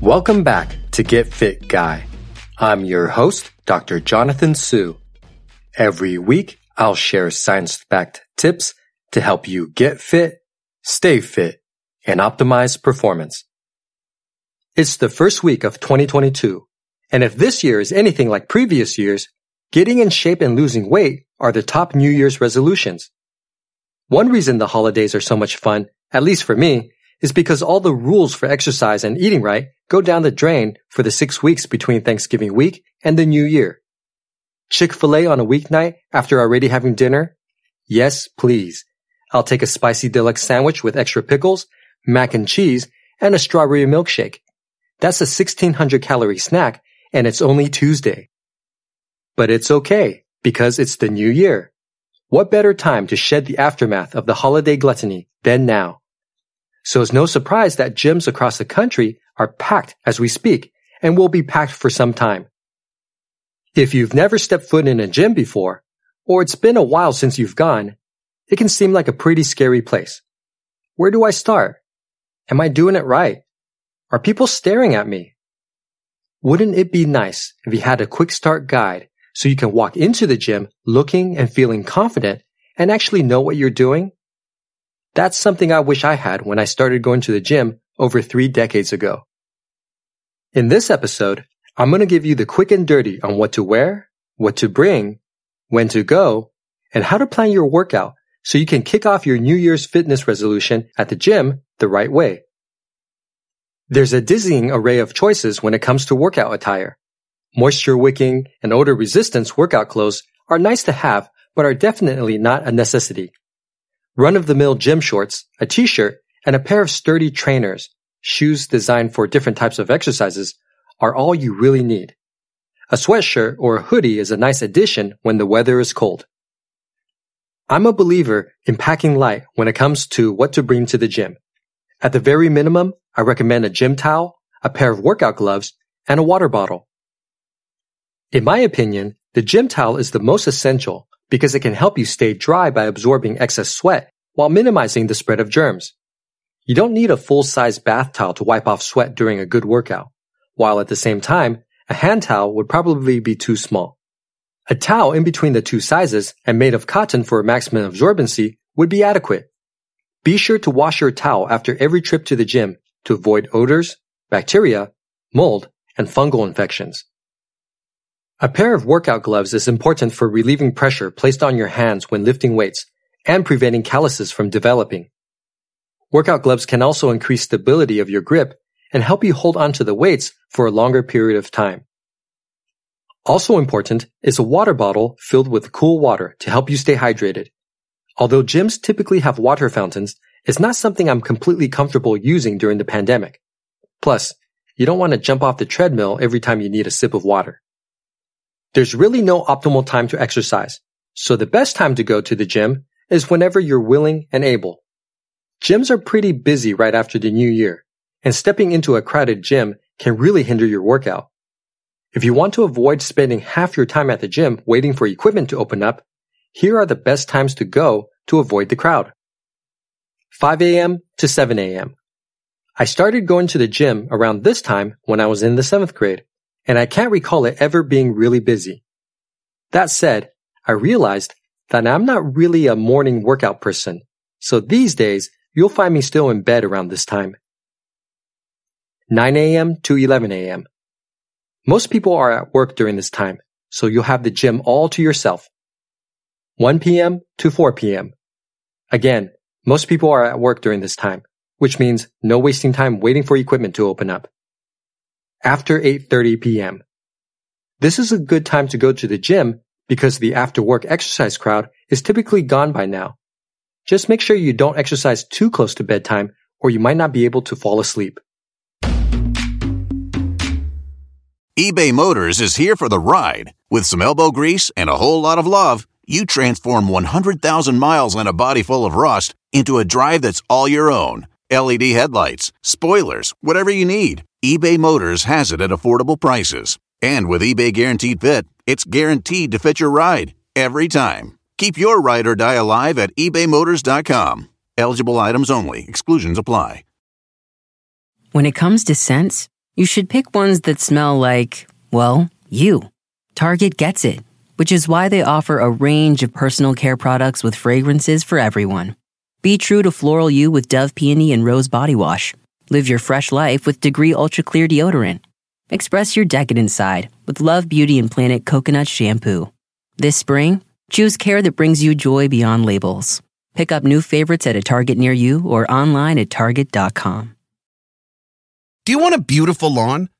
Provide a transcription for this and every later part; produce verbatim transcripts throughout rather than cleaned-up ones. Welcome back to Get Fit Guy. I'm your host, Doctor Jonathan Su. Every week, I'll share science-backed tips to help you get fit, stay fit, and optimize performance. It's the first week of twenty twenty-two, and if this year is anything like previous years, getting in shape and losing weight are the top New Year's resolutions. One reason the holidays are so much fun, at least for me, is because all the rules for exercise and eating right go down the drain for the six weeks between Thanksgiving week and the New Year. Chick-fil-A on a weeknight after already having dinner? Yes, please. I'll take a spicy deluxe sandwich with extra pickles, mac and cheese, and a strawberry milkshake. That's a sixteen hundred calorie snack, and it's only Tuesday. But it's okay, because it's the New Year. What better time to shed the aftermath of the holiday gluttony than now? So it's no surprise that gyms across the country are packed as we speak and will be packed for some time. If you've never stepped foot in a gym before, or it's been a while since you've gone, it can seem like a pretty scary place. Where do I start? Am I doing it right? Are people staring at me? Wouldn't it be nice if you had a quick start guide so you can walk into the gym looking and feeling confident and actually know what you're doing? That's something I wish I had when I started going to the gym over three decades ago. In this episode, I'm going to give you the quick and dirty on what to wear, what to bring, when to go, and how to plan your workout so you can kick off your New Year's fitness resolution at the gym the right way. There's a dizzying array of choices when it comes to workout attire. Moisture-wicking and odor-resistance workout clothes are nice to have, but are definitely not a necessity. Run-of-the-mill gym shorts, a t-shirt, and a pair of sturdy trainers, shoes designed for different types of exercises, are all you really need. A sweatshirt or a hoodie is a nice addition when the weather is cold. I'm a believer in packing light when it comes to what to bring to the gym. At the very minimum, I recommend a gym towel, a pair of workout gloves, and a water bottle. In my opinion, the gym towel is the most essential because it can help you stay dry by absorbing excess sweat while minimizing the spread of germs. You don't need a full-size bath towel to wipe off sweat during a good workout, while at the same time, a hand towel would probably be too small. A towel in between the two sizes and made of cotton for maximum absorbency would be adequate. Be sure to wash your towel after every trip to the gym to avoid odors, bacteria, mold, and fungal infections. A pair of workout gloves is important for relieving pressure placed on your hands when lifting weights and preventing calluses from developing. Workout gloves can also increase stability of your grip and help you hold onto the weights for a longer period of time. Also important is a water bottle filled with cool water to help you stay hydrated. Although gyms typically have water fountains, it's not something I'm completely comfortable using during the pandemic. Plus, you don't want to jump off the treadmill every time you need a sip of water. There's really no optimal time to exercise, so the best time to go to the gym is whenever you're willing and able. Gyms are pretty busy right after the new year, and stepping into a crowded gym can really hinder your workout. If you want to avoid spending half your time at the gym waiting for equipment to open up, here are the best times to go to avoid the crowd. five a.m. to seven a.m. I started going to the gym around this time when I was in the seventh grade, and I can't recall it ever being really busy. That said, I realized that I'm not really a morning workout person, so these days you'll find me still in bed around this time. nine a.m. to eleven a.m. Most people are at work during this time, so you'll have the gym all to yourself. one p.m. to four p.m. Again, most people are at work during this time, which means no wasting time waiting for equipment to open up. After eight thirty p.m. This is a good time to go to the gym because the after-work exercise crowd is typically gone by now. Just make sure you don't exercise too close to bedtime or you might not be able to fall asleep. eBay Motors is here for the ride. With some elbow grease and a whole lot of love, you transform one hundred thousand miles and a body full of rust into a drive that's all your own. L E D headlights, spoilers, whatever you need, eBay Motors has it at affordable prices. And with eBay Guaranteed Fit, it's guaranteed to fit your ride every time. Keep your ride or die alive at ebay motors dot com. Eligible items only. Exclusions apply. When it comes to scents, you should pick ones that smell like, well, you. Target gets it, which is why they offer a range of personal care products with fragrances for everyone. Be true to floral you with Dove Peony and Rose Body Wash. Live your fresh life with Degree Ultra Clear Deodorant. Express your decadent side with Love Beauty and Planet Coconut Shampoo. This spring, choose care that brings you joy beyond labels. Pick up new favorites at a Target near you or online at target dot com. Do you want a beautiful lawn?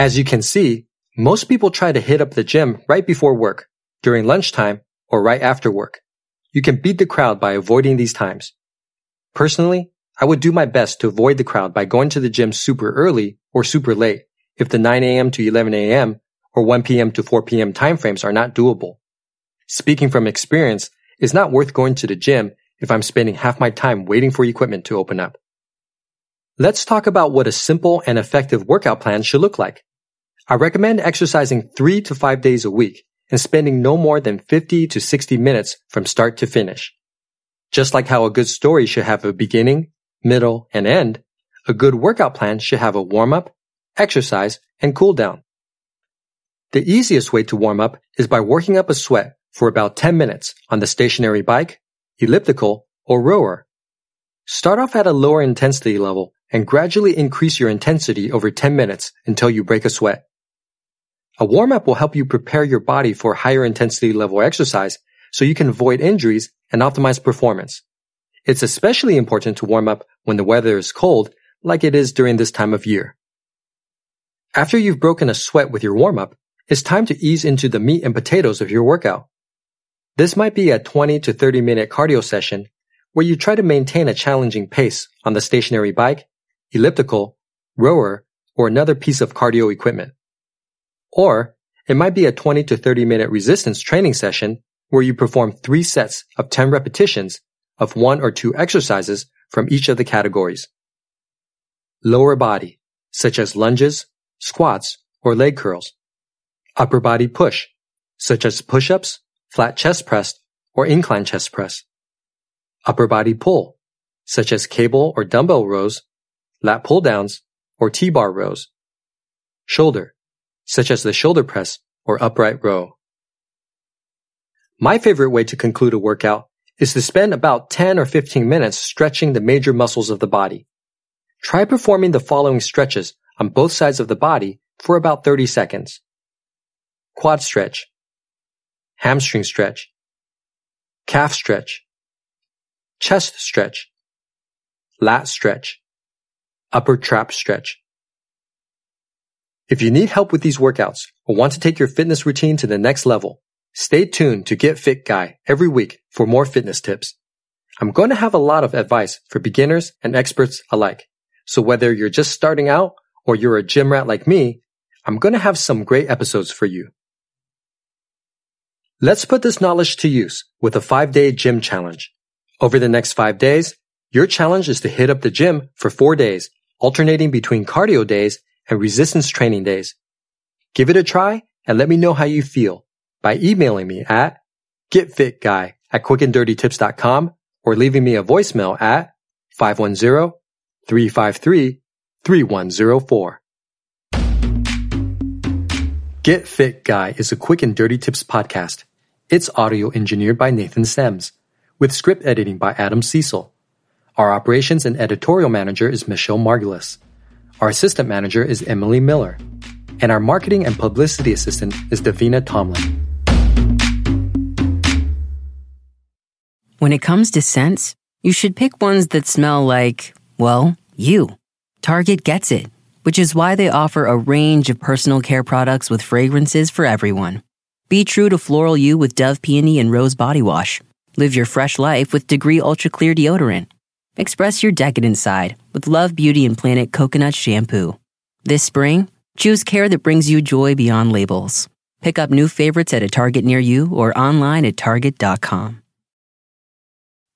As you can see, most people try to hit up the gym right before work, during lunchtime, or right after work. You can beat the crowd by avoiding these times. Personally, I would do my best to avoid the crowd by going to the gym super early or super late if the nine a.m. to eleven a.m. or one p.m. to four p.m. timeframes are not doable. Speaking from experience, it's not worth going to the gym if I'm spending half my time waiting for equipment to open up. Let's talk about what a simple and effective workout plan should look like. I recommend exercising three to five days a week and spending no more than fifty to sixty minutes from start to finish. Just like how a good story should have a beginning, middle, and end, a good workout plan should have a warm-up, exercise, and cool-down. The easiest way to warm up is by working up a sweat for about ten minutes on the stationary bike, elliptical, or rower. Start off at a lower intensity level and gradually increase your intensity over ten minutes until you break a sweat. A warm-up will help you prepare your body for higher intensity level exercise so you can avoid injuries and optimize performance. It's especially important to warm up when the weather is cold, like it is during this time of year. After you've broken a sweat with your warm-up, it's time to ease into the meat and potatoes of your workout. This might be a twenty to thirty minute cardio session where you try to maintain a challenging pace on the stationary bike, elliptical, rower, or another piece of cardio equipment. Or it might be a twenty to thirty minute resistance training session where you perform three sets of ten repetitions of one or two exercises from each of the categories. Lower body, such as lunges, squats, or leg curls. Upper body push, such as push-ups, flat chest press, or incline chest press. Upper body pull, such as cable or dumbbell rows, lat pull-downs, or T-bar rows. Shoulder, such as the shoulder press or upright row. My favorite way to conclude a workout is to spend about ten or fifteen minutes stretching the major muscles of the body. Try performing the following stretches on both sides of the body for about thirty seconds. Quad stretch, hamstring stretch, calf stretch, chest stretch, lat stretch, upper trap stretch. If you need help with these workouts or want to take your fitness routine to the next level, stay tuned to Get Fit Guy every week for more fitness tips. I'm going to have a lot of advice for beginners and experts alike. So whether you're just starting out or you're a gym rat like me, I'm going to have some great episodes for you. Let's put this knowledge to use with a five-day gym challenge. Over the next five days, your challenge is to hit up the gym for four days, alternating between cardio days and resistance training days. Give it a try and let me know how you feel by emailing me at getfitguy at quickanddirtytips dot com or leaving me a voicemail at five one zero, three five three, three one zero four. Get Fit Guy is a Quick and Dirty Tips podcast. It's audio engineered by Nathan Semmes, with script editing by Adam Cecil. Our operations and editorial manager is Michelle Margulis. Our assistant manager is Emily Miller. And our marketing and publicity assistant is Davina Tomlin. When it comes to scents, you should pick ones that smell like, well, you. Target gets it, which is why they offer a range of personal care products with fragrances for everyone. Be true to floral you with Dove Peony and Rose Body Wash. Live your fresh life with Degree Ultra Clear Deodorant. Express your decadent side with Love Beauty and Planet Coconut Shampoo. This spring, choose care that brings you joy beyond labels. Pick up new favorites at a Target near you or online at target dot com.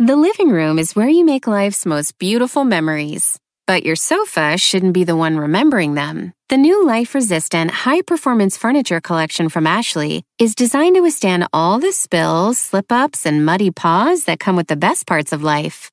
The living room is where you make life's most beautiful memories. But your sofa shouldn't be the one remembering them. The new life-resistant, high-performance furniture collection from Ashley is designed to withstand all the spills, slip-ups, and muddy paws that come with the best parts of life.